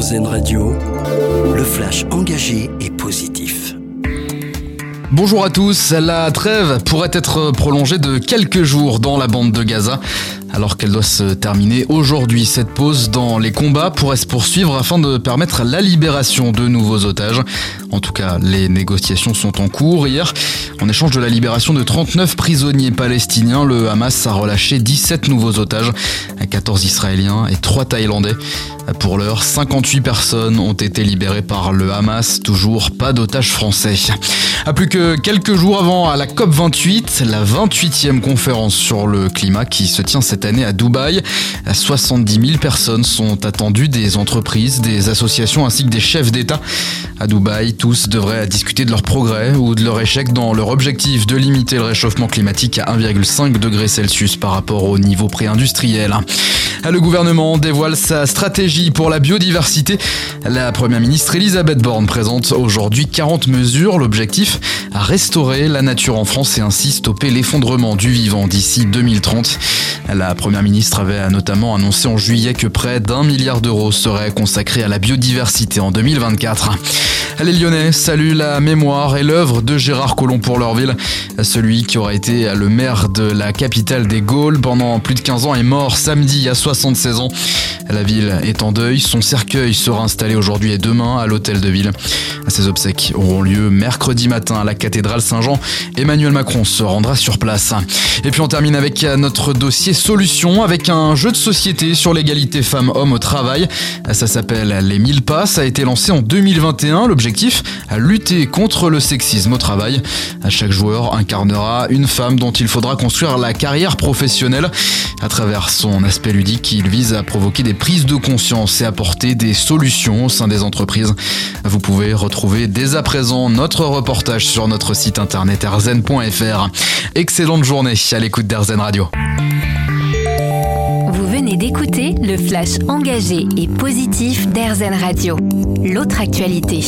sur Zen Radio, le flash engagé et positif. Bonjour à tous, la trêve pourrait être prolongée de quelques jours dans la bande de Gaza, alors qu'elle doit se terminer aujourd'hui. Cette pause dans les combats pourrait se poursuivre afin de permettre la libération de nouveaux otages. En tout cas, les négociations sont en cours. Hier, en échange de la libération de 39 prisonniers palestiniens, le Hamas a relâché 17 nouveaux otages, 14 Israéliens et 3 Thaïlandais. Pour l'heure, 58 personnes ont été libérées par le Hamas. Toujours pas d'otages français. À plus que quelques jours avant, à la COP28, la 28e conférence sur le climat qui se tient cette année à Dubaï. 70 000 personnes sont attendues, des entreprises, des associations ainsi que des chefs d'État. À Dubaï, tous devraient discuter de leurs progrès ou de leur échec dans leur objectif de limiter le réchauffement climatique à 1,5 degré Celsius par rapport au niveau pré-industriel. Le gouvernement dévoile sa stratégie pour la biodiversité. La première ministre Elisabeth Borne présente aujourd'hui 40 mesures. L'objectif, restaurer la nature en France et ainsi stopper l'effondrement du vivant d'ici 2030. La première ministre avait notamment annoncé en juillet que près d'1 milliard d'euros serait consacré à la biodiversité en 2024. Les Lyonnais saluent la mémoire et l'œuvre de Gérard Collomb pour leur ville. Celui qui aura été le maire de la capitale des Gaules pendant plus de 15 ans est mort samedi à 76 ans. La ville est en deuil. Son cercueil sera installé aujourd'hui et demain à l'hôtel de ville. Ses obsèques auront lieu mercredi matin à la cathédrale Saint-Jean. Emmanuel Macron se rendra sur place. Et puis on termine avec notre dossier solution, avec un jeu de société sur l'égalité femmes-hommes au travail. Ça s'appelle Les 1000 pas. Ça a été lancé en 2021. L'objectif, lutter contre le sexisme au travail. Chaque joueur incarnera une femme dont il faudra construire la carrière professionnelle. À travers son aspect ludique, il vise à provoquer des prises de conscience et apporter des solutions au sein des entreprises. Vous pouvez retrouver dès à présent notre reportage sur notre site internet erzen.fr. Excellente journée à l'écoute d'Erzen Radio. Vous venez d'écouter le flash engagé et positif d'Erzen Radio. L'autre actualité.